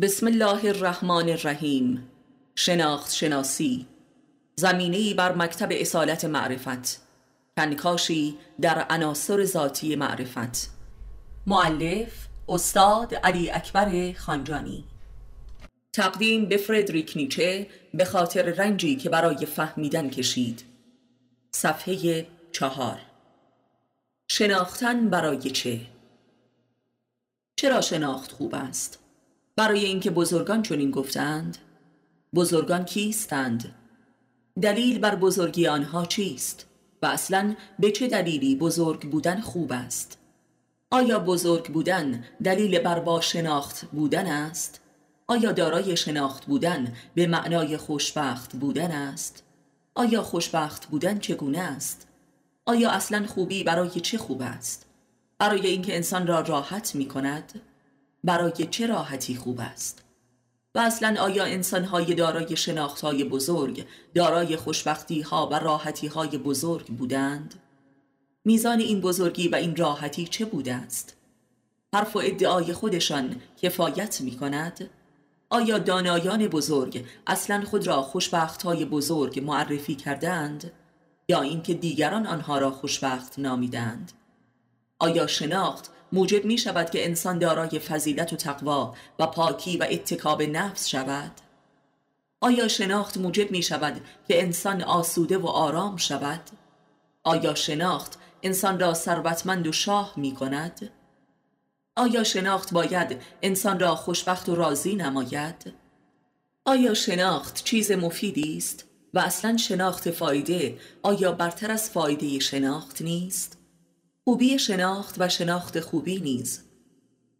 بسم الله الرحمن الرحیم. شناخت شناسی، زمینه‌ای بر مکتب اصالت معرفت، کنکاشی در عناصر ذاتی معرفت. مؤلف استاد علی اکبر خانجانی. تقدیم به فردریک نیچه به خاطر رنجی که برای فهمیدن کشید. صفحه 4. شناختن برای چه؟ چرا شناخت خوب است؟ برای اینکه بزرگان چنین گفتند. بزرگان کیستند؟ دلیل بر بزرگی آنها چیست؟ و اصلاً به چه دلیلی بزرگ بودن خوب است؟ آیا بزرگ بودن دلیل بر با شناخت بودن است؟ آیا دارای شناخت بودن به معنای خوشبخت بودن است؟ آیا خوشبخت بودن چگونه است؟ آیا اصلاً خوبی برای چه خوب است؟ برای اینکه انسان را راحت می کند؟ برای چه راحتی خوب است؟ و اصلا آیا انسان‌های دارای شناخت‌های بزرگ دارای خوشبختی‌ها و راحتی‌های بزرگ بودند؟ میزان این بزرگی و این راحتی چه بوده است؟ حرف و ادعای خودشان کفایت می‌کند؟ آیا دانایان بزرگ اصلا خود را خوشبخت‌های بزرگ معرفی کردند یا اینکه دیگران آنها را خوشبخت نامیدند؟ آیا شناخت موجب می شود که انسان دارای فضیلت و تقوا و پاکی و اتکا به نفس شود؟ آیا شناخت موجب می شود که انسان آسوده و آرام شود؟ آیا شناخت انسان را ثروتمند و شاه می کند؟ آیا شناخت باید انسان را خوشبخت و راضی نماید؟ آیا شناخت چیز مفیدی است؟ و اصلا شناخت فایده آیا برتر از فایده شناخت نیست؟ خوبی شناخت و شناخت خوبی نیز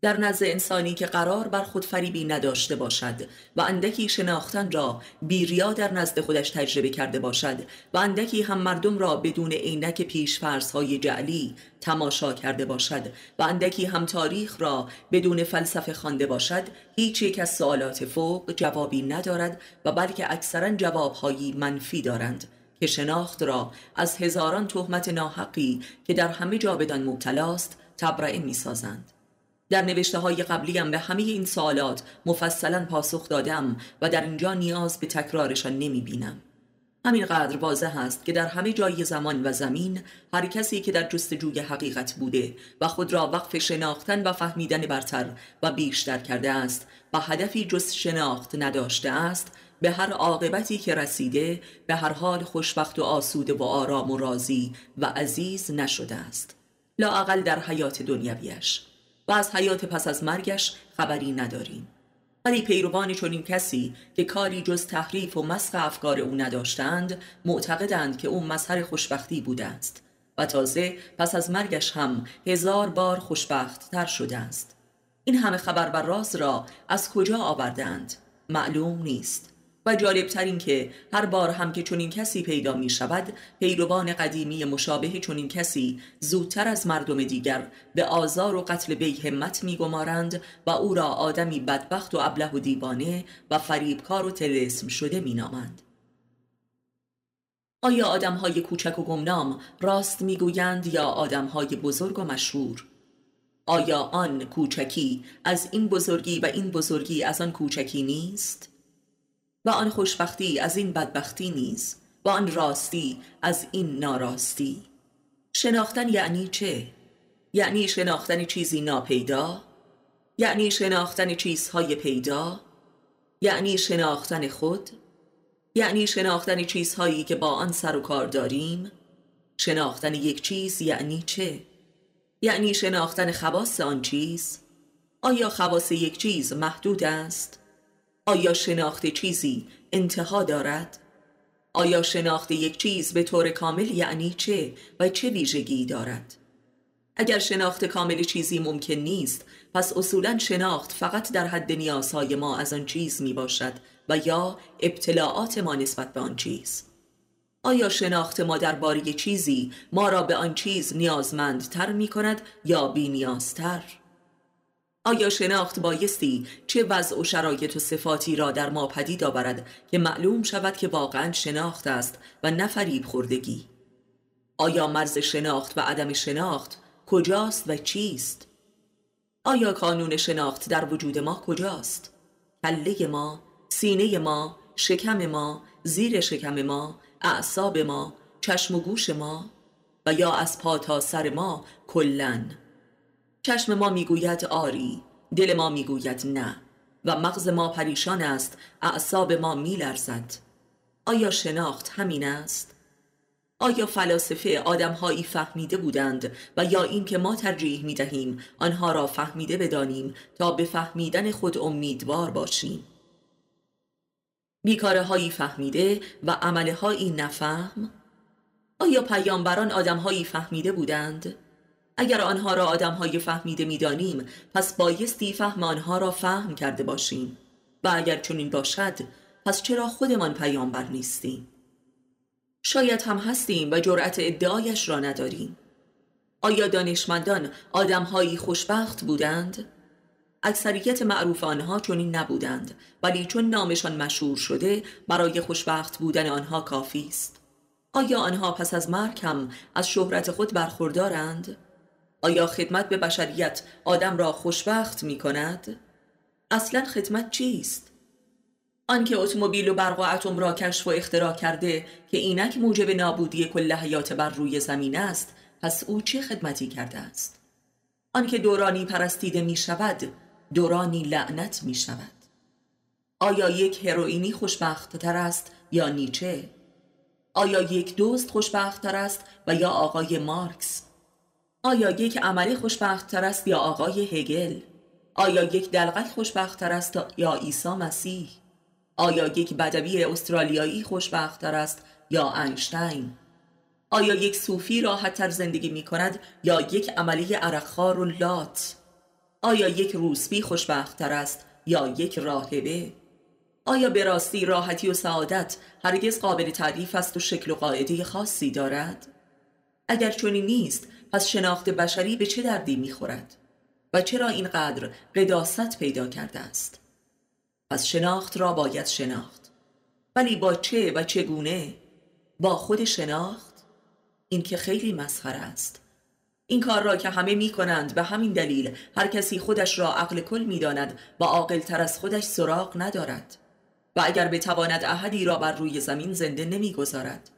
در نزد انسانی که قرار بر خود فریبی نداشته باشد و اندکی شناختن را بیریا در نزد خودش تجربه کرده باشد و اندکی هم مردم را بدون عینک پیش‌فرض‌های جعلی تماشا کرده باشد و اندکی هم تاریخ را بدون فلسفه خوانده باشد، هیچ یک از سوالات فوق جوابی ندارد و بلکه اکثراً جواب‌های منفی دارند که شناخت را از هزاران تهمت ناحقی که در همه جا بدان مبتلاست تبرئه می‌سازند. در نوشته‌های قبلی هم به همه این سوالات مفصلاً پاسخ دادم و در اینجا نیاز به تکرارشان نمی‌بینم. همینقدر واضح است که در همه جای زمان و زمین هر کسی که در جستجوی حقیقت بوده و خود را وقف شناختن و فهمیدن برتر و بیشتر کرده است و هدفی جز شناخت نداشته است، به هر عاقبتی که رسیده به هر حال خوشبخت و آسوده و آرام و راضی و عزیز نشده است، لااقل در حیات دنیویش، و از حیات پس از مرگش خبری نداریم. ولی پیروان چنین کسی که کاری جز تحریف و مسخ افکار او نداشتند معتقدند که او مظهر خوشبختی بوده است و تازه پس از مرگش هم هزار بار خوشبخت تر شده است. این همه خبر و راز را از کجا آوردند؟ معلوم نیست. و جالبتر این که هر بار هم که چنین کسی پیدا می شود، پیروان قدیمی مشابه چنین کسی زودتر از مردم دیگر به آزار و قتل بی همت می گمارند و او را آدمی بدبخت و ابله و دیوانه و فریبکار و طلسم شده می نامند. آیا آدمهای کوچک و گمنام راست می گویند یا آدمهای بزرگ و مشهور؟ آیا آن کوچکی از این بزرگی و این بزرگی از آن کوچکی نیست؟ و آن خوشبختی از این بدبختی نیز، و آن راستی از این ناراستی. شناختن یعنی چه؟ یعنی شناختن چیزی ناپیدا؟ یعنی شناختن چیزهای پیدا؟ یعنی شناختن خود؟ یعنی شناختن چیزهایی که با آن سر و کار داریم؟ شناختن یک چیز یعنی چه؟ یعنی شناختن خواص آن چیز؟ آیا خواص یک چیز محدود است؟ آیا شناخت چیزی انتها دارد؟ آیا شناخت یک چیز به طور کامل یعنی چه و چه ویژگی دارد؟ اگر شناخت کامل چیزی ممکن نیست، پس اصولاً شناخت فقط در حد نیازهای ما از آن چیز می باشد و یا ابتلاعات ما نسبت به آن چیز. آیا شناخت ما درباره چیزی ما را به آن چیز نیازمندتر می کند یا بی نیازتر؟ آیا شناخت بایستی چه وضع و شرایط و صفاتی را در ما پدید آورد که معلوم شود که واقعاً شناخت است و نه فریب خوردگی؟ آیا مرز شناخت و عدم شناخت کجاست و چیست؟ آیا کانون شناخت در وجود ما کجاست؟ پله ما، سینه ما، شکم ما، زیر شکم ما، اعصاب ما، چشم و گوش ما و یا از پا تا سر ما کلاً. چشم ما میگوید آری، دل ما میگوید نه و مغز ما پریشان است، اعصاب ما میلرزد. آیا شناخت همین است؟ آیا فلاسفه آدم‌هایی فهمیده بودند و یا این که ما ترجیح می‌دهیم آنها را فهمیده بدانیم تا به فهمیدن خود امیدوار باشیم؟ بیکاره‌هایی فهمیده و عملهایی نفهم؟ آیا پیامبران آدم‌هایی فهمیده بودند؟ اگر آنها را آدم‌های فهمیده می‌دانیم پس بایستی فهم آنها را فهم کرده باشیم و اگر چنین باشد پس چرا خودمان پیامبر نیستیم؟ شاید هم هستیم و جرأت ادعایش را نداریم. آیا دانشمندان آدم‌هایی خوشبخت بودند؟ اکثریت معروف آنها چنین نبودند، ولی چون نامشان مشهور شده برای خوشبخت بودن آنها کافی است. آیا آنها پس از مرگ هم از شهرت خود برخوردارند؟ آیا خدمت به بشریت آدم را خوشبخت می کند؟ اصلا خدمت چیست؟ آنکه اتومبیل و برق و اتم را کشف و اختراع کرده که اینک موجب نابودی کل حیات بر روی زمین است، پس او چه خدمتی کرده است؟ آنکه دورانی پرستیده می شود، دورانی لعنت می شود. آیا یک هروئینی خوشبخت تر است یا نیچه؟ آیا یک دوست خوشبخت تر است و یا آقای مارکس؟ آیا یک عمل خوشبخت تر است یا آقای هگل؟ آیا یک دلقک خوشبخت تر است یا عیسی مسیح؟ آیا یک بدوی استرالیایی خوشبخت‌تر است یا آنشتاین؟ آیا یک صوفی راحت‌تر زندگی می‌کند یا یک عملی عرقخوار و لات؟ آیا یک روسبی خوشبخت‌تر است یا یک راهبه؟ آیا به راستی راحتی و سعادت هرگز قابل تعریف است و شکل و قاعده خاصی دارد؟ اگر چنین نیست پس شناخت بشری به چه دردی می‌خورد و چرا اینقدر قداست پیدا کرده است؟ پس شناخت را باید شناخت، ولی با چه و چگونه؟ با خود شناخت؟ این که خیلی مسخره است. این کار را که همه می کنند به همین دلیل هر کسی خودش را عقل کل می داند و عاقل تر از خودش سراغ ندارد و اگر بتواند احدی را بر روی زمین زنده نمی گذارد.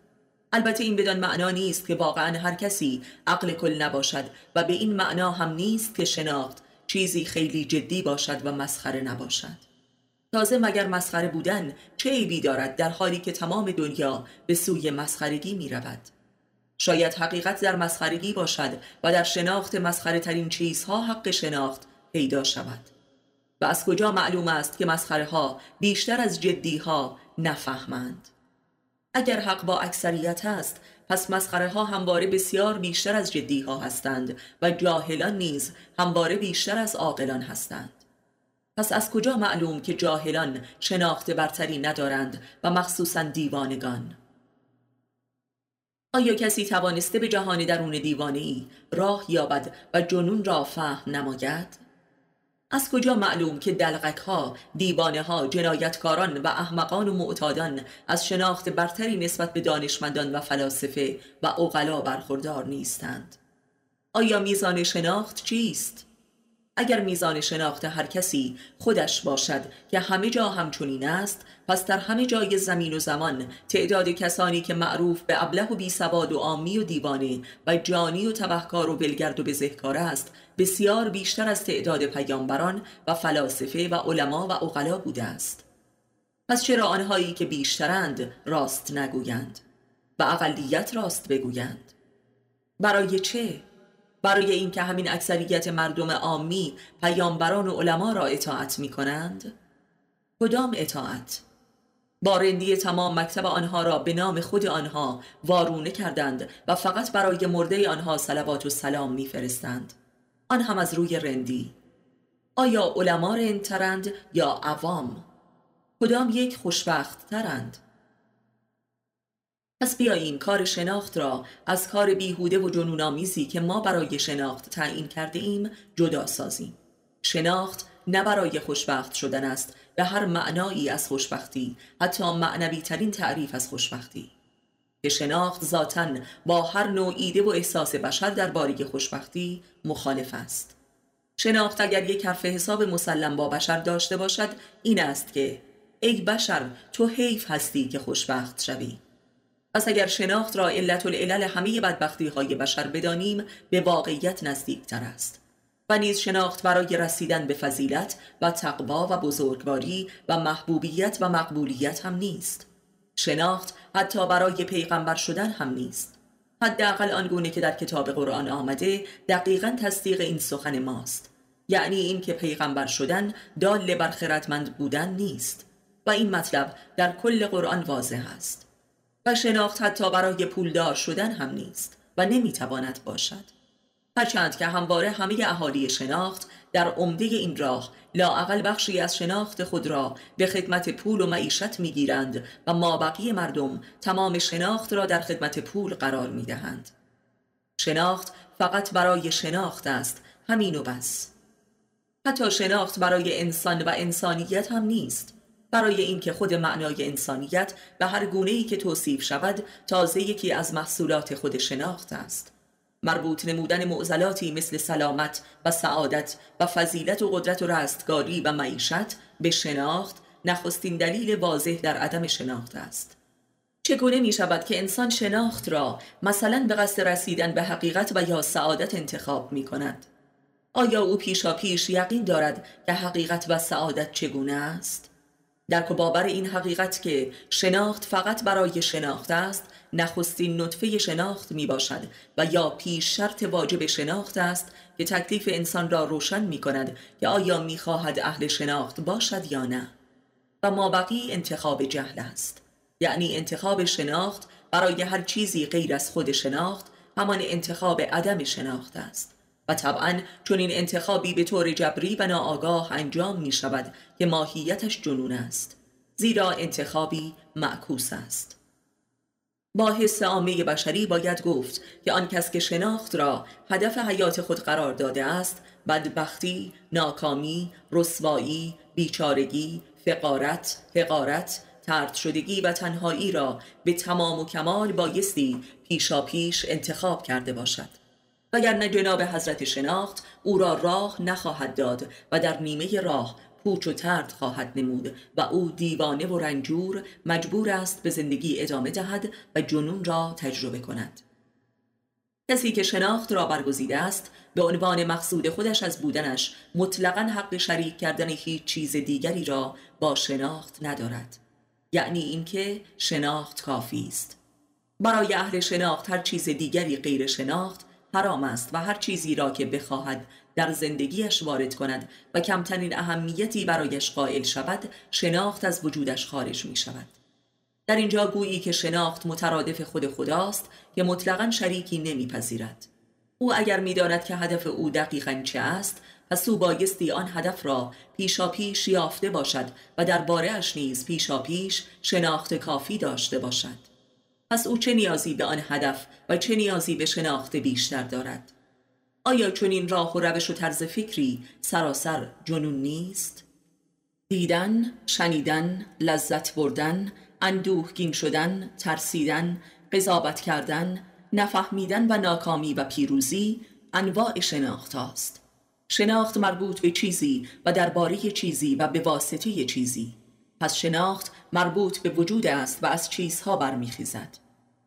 البته این بدان معنا نیست که واقعا هر کسی عقل کل نباشد و به این معنا هم نیست که شناخت چیزی خیلی جدی باشد و مسخره نباشد. تازه مگر مسخره بودن چه عیبی دارد در حالی که تمام دنیا به سوی مسخرگی می رود؟ شاید حقیقت در مسخرگی باشد و در شناخت مسخره ترین چیزها حق شناخت پیدا شود. و از کجا معلوم است که مسخره ها بیشتر از جدی ها نفهمند؟ اگر حق با اکثریت است پس مسخره ها همواره بسیار بیشتر از جدی ها هستند و جاهلان نیز همواره بیشتر از عاقلان هستند. پس از کجا معلوم که جاهلان شناخت برتری ندارند و مخصوصاً دیوانگان؟ آیا کسی توانسته به جهان درون دیوانه‌ای راه یابد و جنون را فهم نماید؟ از کجا معلوم که دلقک‌ها، دیوانه‌ها، جنایتکاران و احمقان و معتادان از شناخت برتری نسبت به دانشمندان و فلاسفه و عقلا برخوردار نیستند؟ آیا میزان شناخت چیست؟ اگر میزان شناخت هر کسی خودش باشد که همه جا همچنین است، پس در همه جای زمین و زمان تعداد کسانی که معروف به ابله و بیسواد و عامی و دیوانه و جانی و تبهکار و ولگرد و بزهکار است بسیار بیشتر از تعداد پیامبران و فلاسفه و علما و عقلا بوده است. پس چرا آنهایی که بیشترند راست نگویند و اقلیت راست بگویند؟ برای چه؟ برای اینکه همین اکثریت مردم عامی پیامبران و علما را اطاعت می کنند؟ کدام اطاعت؟ با رندی تمام مکتب آنها را به نام خود آنها وارونه کردند و فقط برای مرده آنها صلوات و سلام می فرستند. آن هم از روی رندی. آیا علما رندترند یا عوام؟ کدام یک خوشبخت ترند؟ پس بیاییم کار شناخت را از کار بیهوده و جنون‌آمیزی که ما برای شناخت تعیین کرده ایم جدا سازیم. شناخت نه برای خوشبخت شدن است به هر معنایی از خوشبختی، حتی معنوی ترین تعریف از خوشبختی. که شناخت ذاتاً با هر نوع ایده و احساس بشر درباره خوشبختی مخالف است. شناخت اگر یک حرف حساب مسلم با بشر داشته باشد این است که ای بشر تو حیف هستی که خوشبخت شوی. پس اگر شناخت را علت العلل همه بدبختی های بشر بدانیم به واقعیت نزدیک تر است. و نیز شناخت برای رسیدن به فضیلت و تقوا و بزرگواری و محبوبیت و مقبولیت هم نیست. شناخت حتی برای پیغمبر شدن هم نیست. حداقل آنگونه که در کتاب قرآن آمده دقیقاً تصدیق این سخن ماست. یعنی این که پیغمبر شدن دال بر خردمند بودن نیست و این مطلب در کل قرآن واضح است. و شناخت حتی برای پولدار شدن هم نیست و نمیتواند باشد. هرچند که همواره همه اهالی شناخت در عمده این راه لااقل بخشی از شناخت خود را به خدمت پول و معیشت میگیرند و مابقی مردم تمام شناخت را در خدمت پول قرار میدهند. شناخت فقط برای شناخت است، همین و بس. حتی شناخت برای انسان و انسانیت هم نیست، برای اینکه خود معنای انسانیت به هر گونه‌ای که توصیف شود تازه یکی از محصولات خود شناخت است. مربوط نمودن معضلاتی مثل سلامت و سعادت و فضیلت و قدرت و رستگاری و معیشت به شناخت نخستین دلیل واضح در عدم شناخت است. چگونه می شود که انسان شناخت را مثلا به قصد رسیدن به حقیقت و یا سعادت انتخاب می کند؟ آیا او پیشاپیش یقین دارد که حقیقت و سعادت چگونه است؟ درک و باور این حقیقت که شناخت فقط برای شناخت است نخستین نطفه شناخت می باشد و یا پیش شرط واجب شناخت است که تکلیف انسان را روشن می کند که آیا می خواهد اهل شناخت باشد یا نه. و مابقی انتخاب جهل است، یعنی انتخاب شناخت برای هر چیزی غیر از خود شناخت همان انتخاب عدم شناخت است. و طبعاً چون این انتخابی به طور جبری و ناآگاه انجام می شود که ماهیتش جنون است، زیرا انتخابی معکوس است. با حس عامه بشری باید گفت که آن کس که شناخت را هدف حیات خود قرار داده است بدبختی، ناکامی، رسوایی، بیچارگی، فقارت، حقارت، طرد شدگی و تنهایی را به تمام و کمال بایستی پیشاپیش انتخاب کرده باشد. وگرنه جناب حضرت شناخت او را راه نخواهد داد و در نیمه راه پوچ و ترد خواهد نمود و او دیوانه و رنجور مجبور است به زندگی ادامه دهد و جنون را تجربه کند. کسی که شناخت را برگزیده است به عنوان مقصود خودش از بودنش مطلقاً حق شریک کردن هیچ چیز دیگری را با شناخت ندارد. یعنی اینکه شناخت کافی است. برای اهل شناخت هر چیز دیگری غیر شناخت حرام است و هر چیزی را که بخواهد در زندگیش وارد کند و کمترین اهمیتی برایش قائل شود شناخت از وجودش خارج می شود. در اینجا گویی که شناخت مترادف خود خداست که مطلقاً شریکی نمی پذیرد. او اگر می داند که هدف او دقیقاً چه است پس او بایستی آن هدف را پیشاپیش یافته باشد و درباره اش نیز پیشاپیش شناخت کافی داشته باشد. پس او چه نیازی به آن هدف و چه نیازی به شناخت بیشتر دارد؟ آیا چون این راه و روش و طرز فکری سراسر جنون نیست؟ دیدن، شنیدن، لذت بردن، اندوهگین شدن، ترسیدن، قضاوت کردن، نفهمیدن و ناکامی و پیروزی انواع شناخت است. شناخت مربوط به چیزی و درباره چیزی و به واسطه چیزی. پس شناخت مربوط به وجود است و از چیزها برمیخیزد.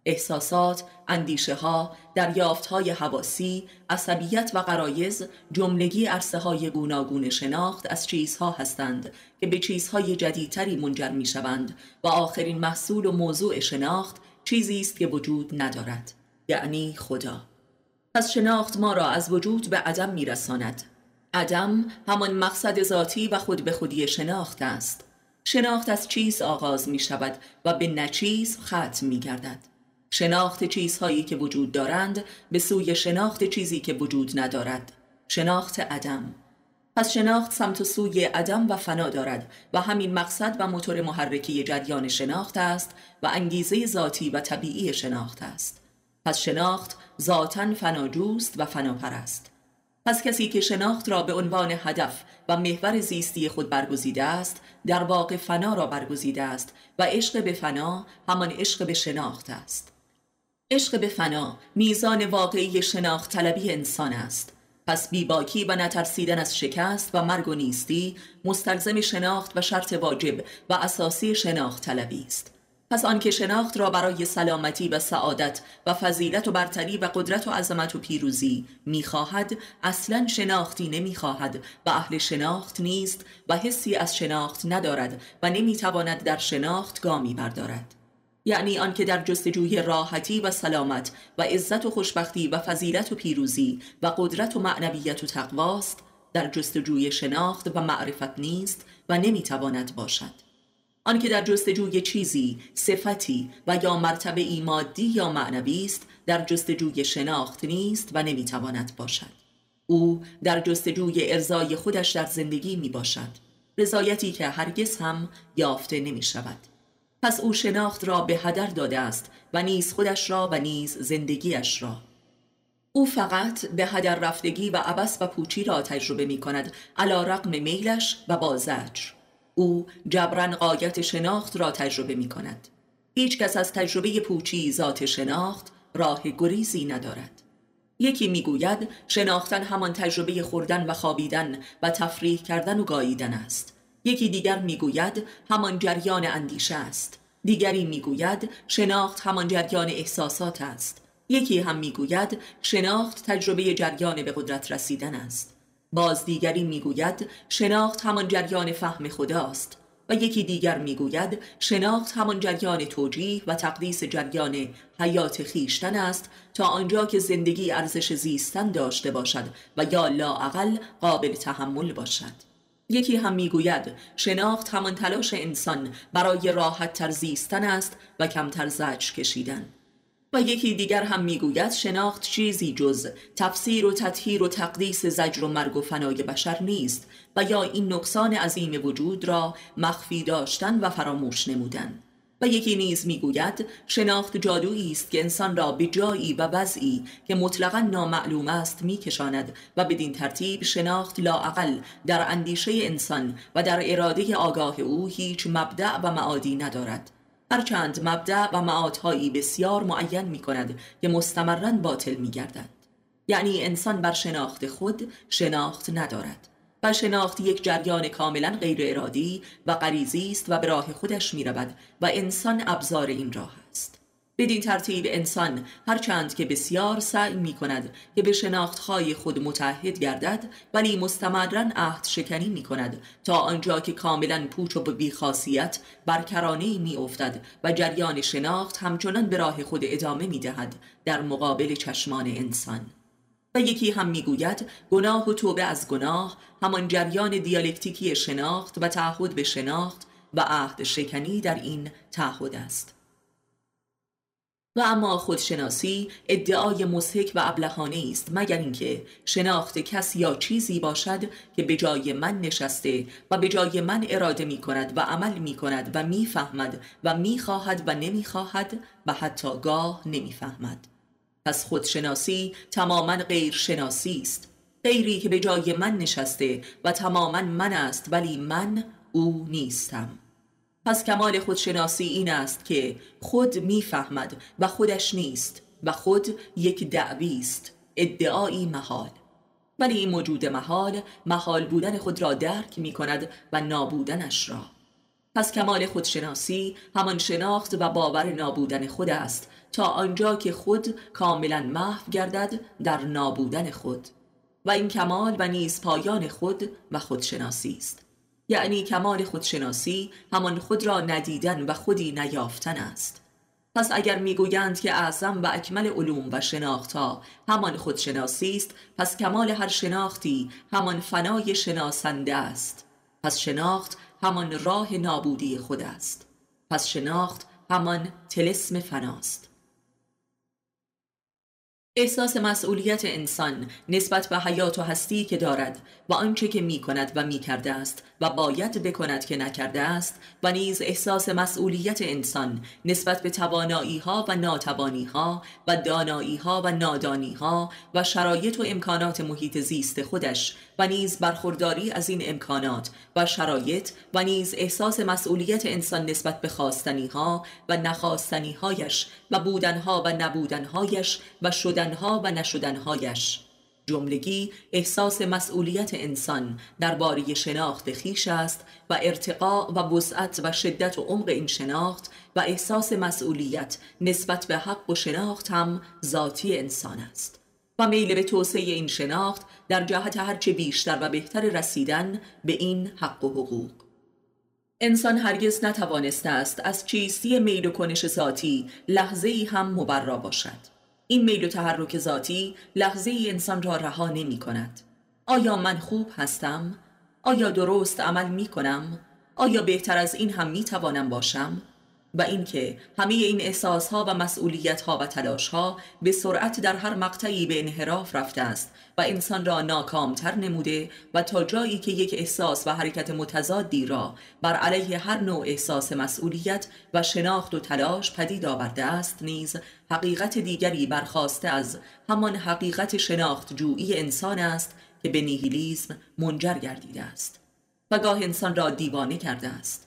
احساسات، اندیشه ها، دریافت های حواسی، عصبیت و غرایز جملگی عرصه های گوناگون شناخت از چیزها هستند که به چیزهای جدیدتری منجر می شوند و آخرین محصول و موضوع شناخت چیزی است که وجود ندارد، یعنی خدا. پس شناخت ما را از وجود به عدم می رساند. عدم همان مقصد ذاتی و خود به خودی شناخت است. شناخت از چیز آغاز می شود و به نچیز ختم می گردد. شناخت چیزهایی که وجود دارند به سوی شناخت چیزی که وجود ندارد، شناخت عدم. پس شناخت سمت و سوی عدم و فنا دارد و همین مقصد و موتور محرکی جریان شناخت است و انگیزه ذاتی و طبیعی شناخت است. پس شناخت ذاتاً فناجوست و فناپرست. پس کسی که شناخت را به عنوان هدف و محور زیستی خود برگزیده است در واقع فنا را برگزیده است و عشق به فنا همان عشق به شناخت است. عشق به فنا میزان واقعی شناخت طلبی انسان است. پس بیباکی و نترسیدن از شکست و مرگ و نیستی مستلزم شناخت و شرط واجب و اساسی شناخت طلبی است. پس آنکه شناخت را برای سلامتی و سعادت و فضیلت و برتری و قدرت و عظمت و پیروزی میخواهد، اصلا شناختی نمیخواهد و اهل شناخت نیست و حسی از شناخت ندارد و نمیتواند در شناخت گامی بردارد. یعنی آنکه در جستجوی راحتی و سلامت و عزت و خوشبختی و فضیلت و پیروزی و قدرت و معنویت و تقواست، در جستجوی شناخت و معرفت نیست و نمیتواند باشد. آنکه در جستجوی چیزی، صفتی و یا مرتبه‌ای مادی یا معنوی است، در جستجوی شناخت نیست و نمیتواند باشد. او در جستجوی ارضای خودش در زندگی می باشد، رضایتی که هرگز هم یافته نمی شود. پس او شناخت را به هدر داده است و نیز خودش را و نیز زندگیش را. او فقط به هدر رفتگی و عبث و پوچی را تجربه می کند، علی‌رغم میلش و با زجر. او جبران غایت شناخت را تجربه می کند. هیچ کس از تجربه پوچی ذات شناخت راه گریزی ندارد. یکی می گوید شناختن همان تجربه خوردن و خوابیدن و تفریح کردن و گاییدن است. یکی دیگر می گوید همان جریان اندیشه است. دیگری می گوید شناخت همان جریان احساسات است. یکی هم می گوید شناخت تجربه جریان به قدرت رسیدن است. باز دیگری میگوید شناخت همان جریان فهم خداست و یکی دیگر میگوید شناخت همان جریان توجیه و تقدیس جریان حیات خیشتن است تا آنجا که زندگی ارزش زیستن داشته باشد و یا لااقل قابل تحمل باشد. یکی هم میگوید شناخت همان تلاش انسان برای راحت تر زیستن است و کمتر زجر کشیدن. و یکی دیگر هم میگوید شناخت چیزی جز تفسیر و تطهیر و تقدیس زجر و مرگ و فنای بشر نیست و یا این نقصان عظیم وجود را مخفی داشتن و فراموش نمودن. و یکی نیز میگوید شناخت جادویی است که انسان را به جایی و وضعی که مطلقاً نامعلوم است میکشاند و بدین ترتیب شناخت لااقل در اندیشه انسان و در اراده آگاه او هیچ مبدأ و معادی ندارد، هرچند مبدأ و معادهایی بسیار معین می کند که مستمراً باطل می گردند. یعنی انسان بر شناخت خود شناخت ندارد. بر شناخت یک جریان کاملاً غیر ارادی و غریزی است و به راه خودش می رود و انسان ابزار این راه است. بدین ترتیب انسان هرچند که بسیار سعی می کند که به شناختهای خود متعهد گردد، ولی مستمراً عهد شکنی می کند تا آنجا که کاملاً پوچ و بیخاصیت برکرانه می افتد و جریان شناخت همچنان به راه خود ادامه می دهد در مقابل چشمان انسان. و یکی هم می گوید گناه و توبه از گناه همان جریان دیالکتیکی شناخت و تعهد به شناخت و عهد شکنی در این تعهد است. و اما خودشناسی ادعای مضحک و ابلهانه است، مگر اینکه شناخت کس یا چیزی باشد که به جای من نشسته و به جای من اراده می کند و عمل می کند و می فهمد و می خواهد و نمی خواهد و حتی گاه نمی فهمد. پس خودشناسی تماما غیر شناسی است، غیری که به جای من نشسته و تماما من است ولی من او نیستم. پس کمال خودشناسی این است که خود میفهمد و خودش نیست و خود یک دعوی است، ادعایی محال. ولی این موجود محال بودن خود را درک می کند و نابودنش را. پس کمال خودشناسی همان شناخت و باور نابودن خود است تا آنجا که خود کاملا محو گردد در نابودن خود. و این کمال و نیز پایان خود و خودشناسی است. یعنی کمال خودشناسی همان خود را ندیدن و خودی نیافتن است. پس اگر میگویند که اعظم و اکمل علوم و شناختها همان خودشناسی است، پس کمال هر شناختی همان فنای شناسنده است. پس شناخت همان راه نابودی خود است. پس شناخت همان طلسم فناست. احساس مسئولیت انسان نسبت به حیات و هستی که دارد و آنچه که می کند و می کرده است و باید بکند که نکرده است و نیز احساس مسئولیت انسان نسبت به توانایی ها و ناتوانی ها و دانایی ها و نادانی ها و شرایط و امکانات محیط زیست خودش و نیز برخورداری از این امکانات و شرایط و نیز احساس مسئولیت انسان نسبت به خواستنی ها و نخواستنی هایش و بودن ها و نبودن هایش و شدن ها و نشدن هایش جملگی احساس مسئولیت انسان درباره شناخت خویش است و ارتقا و وسعت و شدت و عمق این شناخت و احساس مسئولیت نسبت به حق و شناخت هم ذاتی انسان است و میل به توسعه این شناخت در جهت هرچه بیشتر و بهتر رسیدن به این حق و حقوق. انسان هرگز نتوانسته است از چیستی میل و کنش ذاتی لحظه‌ای هم مبرا باشد. این میل و تحرک ذاتی لحظه ای انسان را رها نمی کند. آیا من خوب هستم؟ آیا درست عمل می کنم؟ آیا بهتر از این هم می توانم باشم؟ و اینکه همه این احساس ها و مسئولیت ها و تلاش ها به سرعت در هر مقطعی به انحراف رفته است و انسان را ناکامتر نموده و تا جایی که یک احساس و حرکت متضادی را بر علیه هر نوع احساس مسئولیت و شناخت و تلاش پدید آورده است نیز حقیقت دیگری برخواسته از همان حقیقت شناخت جویی انسان است که به نیهیلیسم منجر گردیده است و گاه انسان را دیوانه کرده است.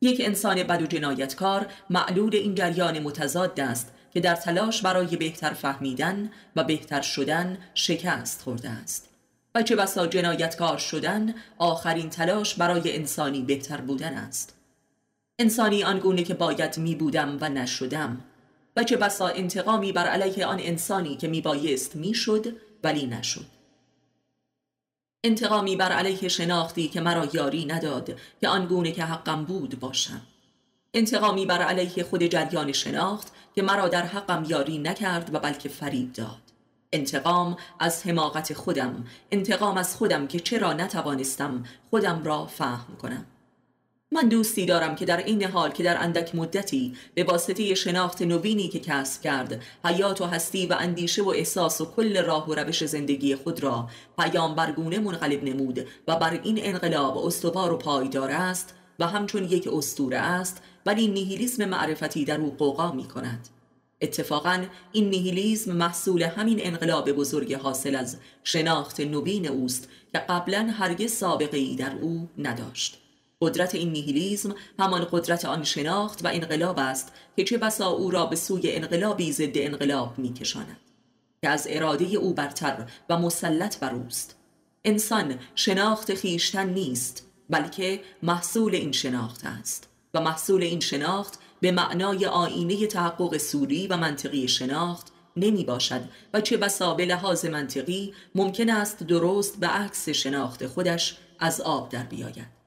یک انسان بد و جنایتکار معلول این جریان متضاد است که در تلاش برای بهتر فهمیدن و بهتر شدن شکست خورده است و چه بسا جنایتکار شدن آخرین تلاش برای انسانی بهتر بودن است. انسانی آنگونه که باید می بودم و نشدم و چه بسا انتقامی بر علیه آن انسانی که می بایست می شد ولی نشد. انتقامی بر علیه شناختی که مرا یاری نداد که آنگونه که حقم بود باشم. انتقامی بر علیه خود جریان شناخت که مرا در حقم یاری نکرد و بلکه فریب داد. انتقام از حماقت خودم، انتقام از خودم که چرا نتوانستم خودم را فهم کنم. من دوستی دارم که در این حال که در اندک مدتی به واسطه شناخت نوینی که کسب کرد حیات و هستی و اندیشه و احساس و کل راه و روش زندگی خود را پیامبرگونه منقلب نمود و بر این انقلاب استوار و پایدار است و همچون یک اسطوره است، ولی نیهیلیسم معرفتی در او قوقا می کند. اتفاقاً این نیهیلیسم محصول همین انقلاب بزرگ حاصل از شناخت نوین اوست که قبلاً هرگز سابقه‌ای در او نداشت. قدرت این نیهیلیسم همان قدرت آن شناخت و انقلاب است که چه بسا او را به سوی انقلابی ضد انقلاب می کشاند که از اراده او برتر و مسلط بر اوست. انسان شناخت خیشتن نیست بلکه محصول این شناخت است و محصول این شناخت به معنای آینه تحقق سوری و منطقی شناخت نمی باشد و چه بسا به لحاظ منطقی ممکن است درست به عکس شناخت خودش از آب در بیاید.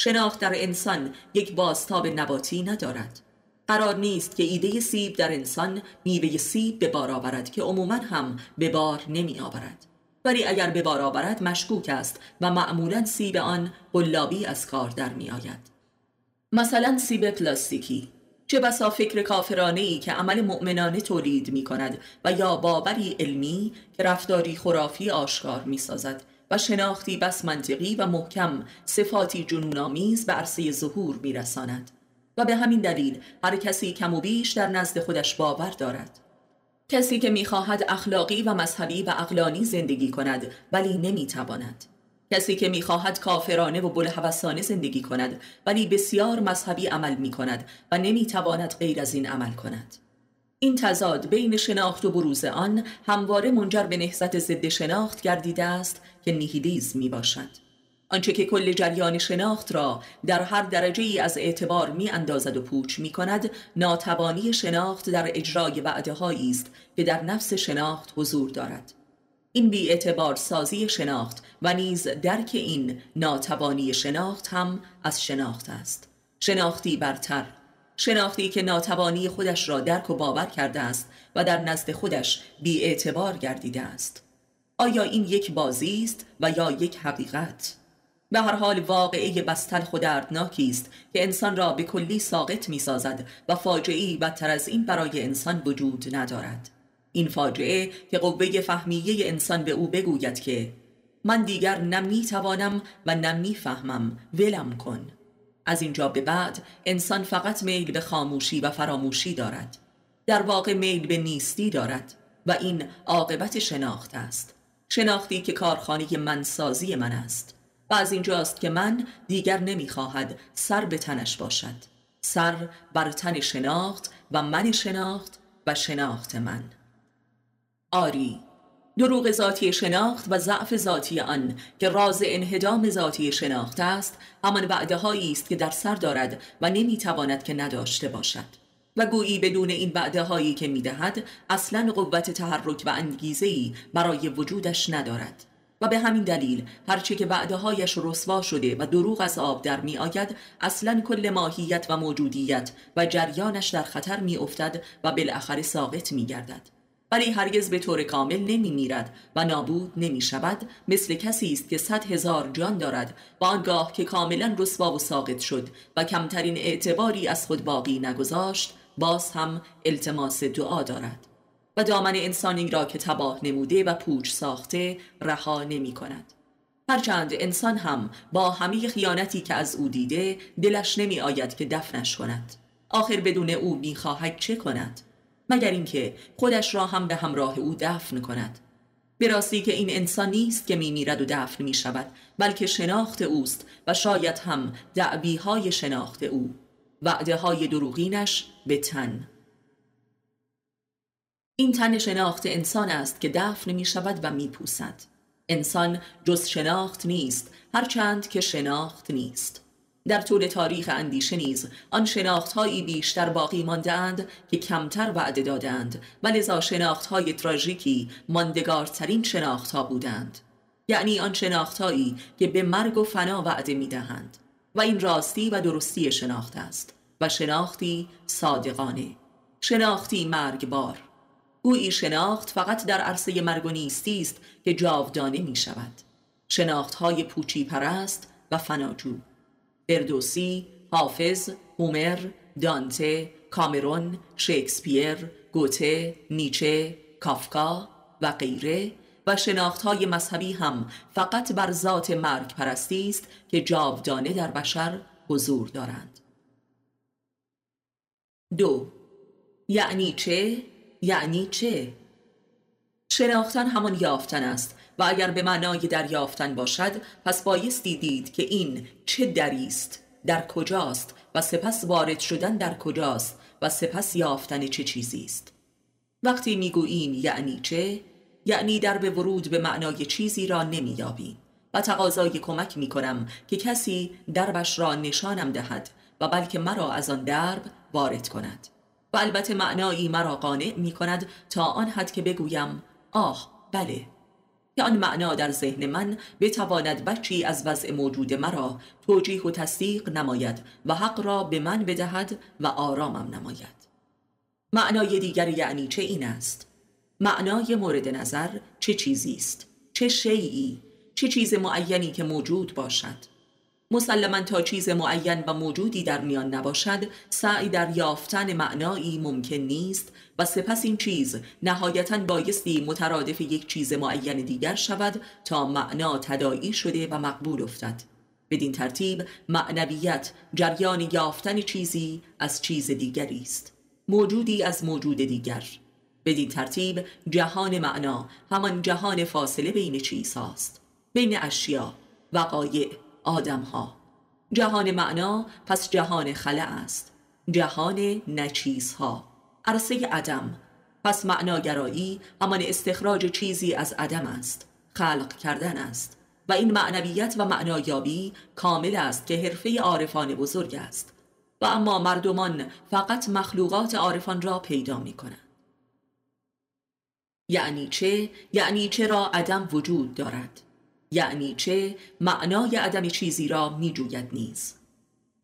شناخت در انسان یک بازتاب نباتی ندارد. قرار نیست که ایده سیب در انسان میوه سیب به بار آورد که عموماً هم به بار نمی آورد. ولی اگر به بار آورد مشکوک است و معمولاً سیب آن قلابی از کار در می آید. مثلاً سیب پلاستیکی. چه بسا فکر کافرانه‌ای که عمل مؤمنانه تولید می کند و یا باوری علمی که رفتاری خرافی آشکار می سازد و شناختی بس منطقی و محکم صفاتی جنون‌آمیز به عرصه ظهور می‌رساند و به همین دلیل هر کسی کم و بیش در نزد خودش باور دارد. کسی که می‌خواهد اخلاقی و مذهبی و عقلانی زندگی کند ولی نمی‌تواند، کسی که می‌خواهد کافرانه و بلهوسانه زندگی کند ولی بسیار مذهبی عمل می‌کند و نمی‌تواند غیر از این عمل کند. این تضاد بین شناخت و بروز آن همواره منجر به نهضت ضد شناخت گردیده است که نیهیلیسم می باشد. آنچه که کل جریان شناخت را در هر درجه ای از اعتبار می اندازد و پوچ می کند ناتوانی شناخت در اجرای وعده‌هایی است که در نفس شناخت حضور دارد. این بی اعتبار سازی شناخت و نیز درک این ناتوانی شناخت هم از شناخت است. شناختی برتر، شناختی که ناتوانی خودش را درک و باور کرده است و در نزد خودش بی‌اعتبار گردیده است. آیا این یک بازی است و یا یک حقیقت؟ به هر حال واقعه بستن خودردناکی است که انسان را به کلی ساقط می سازد و فاجعه‌ای بدتر از این برای انسان وجود ندارد. این فاجعه که قوه فهمیه انسان به او بگوید که من دیگر نه می توانم و نه می فهمم، ولم کن. از اینجا به بعد انسان فقط میل به خاموشی و فراموشی دارد. در واقع میل به نیستی دارد و این عاقبت شناخت است. شناختی که کارخانه منسازی من است. و از اینجاست که من دیگر نمیخواهد سر به تنش باشد. سر بر تن شناخت و من شناخت و شناخت من. آری، دروغ ذاتی شناخت و ضعف ذاتی آن که راز انهدام ذاتی شناخت است، همان وعده‌هایی است که در سر دارد و نمی‌تواند که نداشته باشد. و گویی بدون این وعده‌هایی که می‌دهد اصلاً قوت تحرک و انگیزه‌ای برای وجودش ندارد. و به همین دلیل هرچه که وعده‌هایش رسوا شده و دروغ از آب در می‌آید، اصلاً کل ماهیت و موجودیت و جریانش در خطر می‌افتد و بالاخره ساقط می‌گردد. ولی هرگز به طور کامل نمی میرد و نابود نمی شود، مثل کسی است که 100,000 جان دارد و آنگاه که کاملا رسوا و ساقط شد و کمترین اعتباری از خود باقی نگذاشت، باز هم التماس دعا دارد و دامن انسانی را که تباه نموده و پوچ ساخته رها نمی کند. هرچند انسان هم با همه خیانتی که از او دیده دلش نمی آید که دفنش کند. آخر بدون او می خواهد چه کند؟ مگر اینکه خودش را هم به همراه او دفن کند. به راستی که این انسان نیست که میمیرد و دفن می شود، بلکه شناخت اوست و شاید هم دعویهای شناخت او، وعده های دروغینش به تن. این تن شناخت انسان است که دفن می شود و می پوسد. انسان جز شناخت نیست، هرچند که شناخت نیست. در طول تاریخ اندیشه نیز آن شناخت‌هایی بیشتر باقی مانده‌اند که کمتر وعده دادند و لذا شناخت‌های تراژیکی ماندگارترین شناخت‌ها بودند، یعنی آن شناخت‌هایی که به مرگ و فنا وعده می‌دهند. و این راستی و درستی شناخت است و شناختی صادقانه، شناختی مرگبار. گویی شناخت فقط در عرصه مرگ و نیستی است که جاودانه می‌شود، شناخت‌های پوچی پرست و فناجو. فردوسی، حافظ، هومر، دانته، کامرون، شکسپیر، گوته، نیچه، کافکا و غیره و شناخت‌های مذهبی هم فقط بر ذات مرگ پرستی است که جاودانه در بشر حضور دارند. 2. یعنی چه؟ یعنی چه؟ شناختن همان یافتن است و اگر به معنای دریافتن باشد، پس بایستی دید که این چه دریست، در کجاست و سپس وارد شدن در کجاست و سپس یافتن چه چیزی است. وقتی میگوییم یعنی چه، یعنی در به ورود به معنای چیزی را نمییابیم و تقاضای کمک میکنم که کسی دربش را نشانم دهد و بلکه مرا از آن درب وارد کند و البته معنایی مرا قانع میکند تا آن حد که بگویم آه بله، که آن معنا در ذهن من بتواند بخشی از وضع موجود مرا توجیه و تصدیق نماید و حق را به من بدهد و آرامم نماید. معنای دیگر یعنی چه این است؟ معنای مورد نظر چه چیزی است؟ چه شیئی؟ چه چیز معینی که موجود باشد؟ مسلماً تا چیز معین و موجودی در میان نباشد، سعی در یافتن معنایی ممکن نیست و سپس این چیز نهایتاً بایستی مترادف یک چیز معین دیگر شود تا معنا تداعی شده و مقبول افتد. بدین ترتیب معنویت جریان یافتن چیزی از چیز دیگری است، موجودی از موجود دیگر. بدین ترتیب جهان معنا همان جهان فاصله بین چیزهاست، بین اشیا، وقایع، آدمها. جهان معنا پس جهان خلأ است، جهان نچیزها، عرصه عدم. پس معناگرایی همان استخراج چیزی از عدم است، خلق کردن است و این معنویت و معنایابی کامل است که حرفه عارفان بزرگ است و اما مردمان فقط مخلوقات عارفان را پیدا می کنند. یعنی چه؟ یعنی چه را عدم وجود دارد؟ یعنی چه معنای عدم چیزی را می جوید نیز.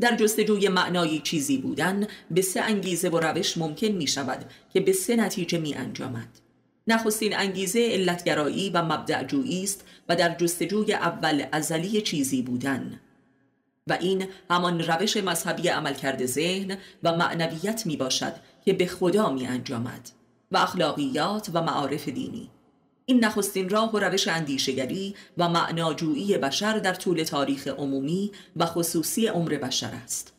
در جستجوی معنای چیزی بودن به 3 انگیزه و روش ممکن می شود که به 3 نتیجه می انجامد. نخستین انگیزه علتگرایی و مبدعجویی است و در جستجوی اول ازلی چیزی بودن و این همان روش مذهبی عملکرد ذهن و معنویت می باشد که به خدا می انجامد و اخلاقیات و معارف دینی. این نخستین راه و روش اندیشگری و معناجویی بشر در طول تاریخ عمومی و خصوصی عمر بشر است.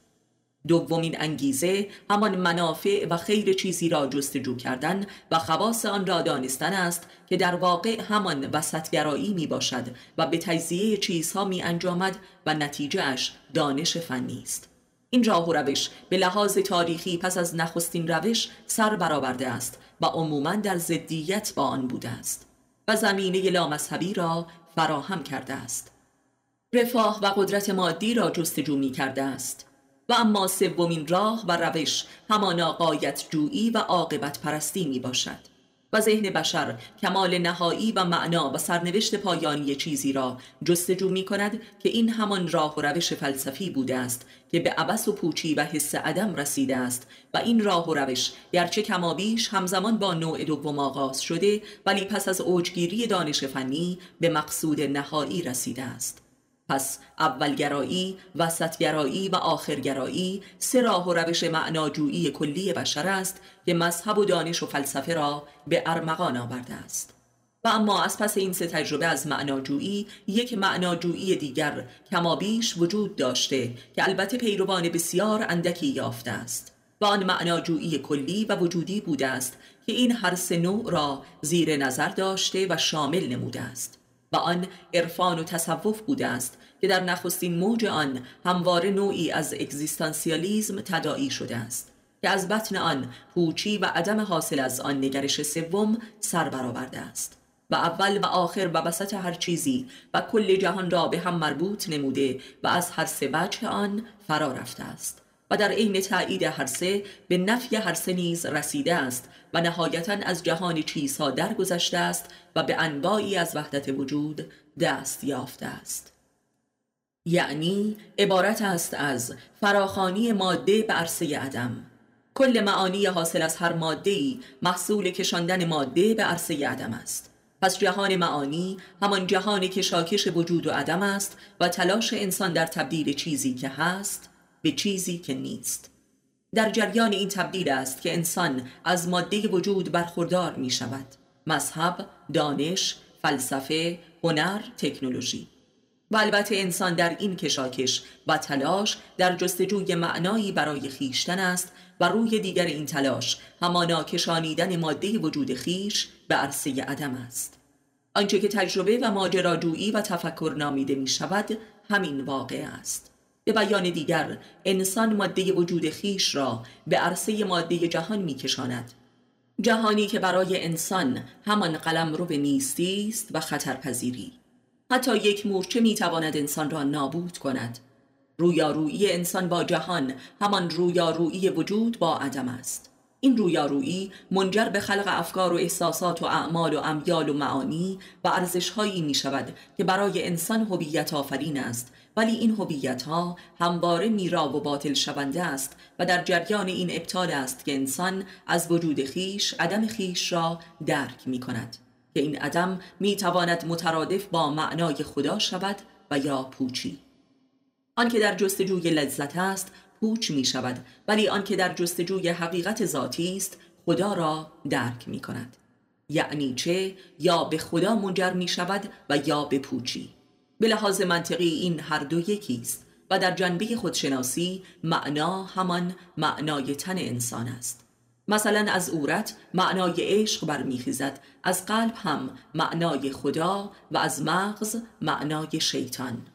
دومین انگیزه همان منافع و خیر چیزی را جستجو کردن و خواص آن را دانستن است که در واقع همان وسطگرایی می باشد و به تجزیه چیزها می انجامد و نتیجه اش دانش فنی است. این راه و روش به لحاظ تاریخی پس از نخستین روش سر برآورده است و عموماً در ضدیت با آن بوده است. و زمینه لامذهبی را فراهم کرده است. رفاه و قدرت مادی را جستجو می کرده است. و اما سومین راه و روش همانا غایت جویی و عاقبت پرستی می باشد و ذهن بشر کمال نهایی و معنا و سرنوشت پایانی چیزی را جستجو می کند که این همان راه و روش فلسفی بوده است که به عبث و پوچی و حس عدم رسیده است و این راه و روش گرچه کمابیش همزمان با نوع دوم آغاز شده ولی پس از اوجگیری دانش فنی به مقصود نهایی رسیده است. پس اولگرایی، وسطگرایی و آخرگرایی سه راه و روش معناجویی کلی بشر است که مذهب و دانش و فلسفه را به ارمغان آورده است. و اما از پس این سه تجربه از معناجویی یک معناجویی دیگر کمابیش وجود داشته که البته پیروان بسیار اندکی یافته است و آن معناجویی کلی و وجودی بوده است که این هر سه نوع را زیر نظر داشته و شامل نموده است. و آن عرفان و تصوف بوده است که در نخستین موج آن همواره نوعی از اگزیستانسیالیسم تداعی شده است که از بطن آن پوچی و عدم حاصل از آن نگرش سوم سر برآورده است و اول و آخر و وسط هر چیزی و کل جهان را به هم مربوط نموده و از هر سه وجه آن فرا رفته است و در عین تأیید هر سه به نفی هر سه نیز رسیده است و نهایتاً از جهان چیزها درگذشته است و به انواعی از وحدت وجود دست یافته است. یعنی عبارت است از فراخوانی ماده به عرصه عدم. کل معانی حاصل از هر ماده‌ای محصول کشاندن ماده به عرصه عدم است. پس جهان معانی همان جهان کشاکش وجود و عدم است و تلاش انسان در تبدیل چیزی که هست به چیزی که نیست. در جریان این تبدیل است که انسان از ماده وجود برخوردار می شود. مذهب، دانش، فلسفه، هنر، تکنولوژی. و البته انسان در این کشاکش و تلاش در جستجوی معنایی برای خیشتن است و روی دیگر این تلاش همانا کشانیدن ماده وجود خیش به عرصه عدم است. آنچه که تجربه و ماجراجویی و تفکر نامیده می شود همین واقع است. به بیان دیگر انسان ماده وجود خیش را به عرصه ماده جهان می کشاند. جهانی که برای انسان همان قلمرو نیستی است و خطرپذیری. حتی یک مورچه می تواند انسان را نابود کند. رویارویی انسان با جهان همان رویارویی وجود با عدم است. این رویارویی منجر به خلق افکار و احساسات و اعمال و امیال و معانی و ارزش‌هایی می شود که برای انسان هویت آفرین است، ولی این هویت‌ها همواره میرا و باطل شونده است و در جریان این ابطال است که انسان از وجود خیش عدم خیش را درک می‌کند که این عدم می‌تواند مترادف با معنای خدا شود و یا پوچی. آن که در جستجوی لذت است پوچ می‌شود، ولی آن که در جستجوی حقیقت ذاتی است خدا را درک می‌کند. یعنی چه یا به خدا منجر می‌شود و یا به پوچی. به لحاظ منطقی این هر دو یکیست و در جنبه خودشناسی معنا همان معنای تن انسان است. مثلا از عورت معنای عشق برمیخیزد، از قلب هم معنای خدا و از مغز معنای شیطان.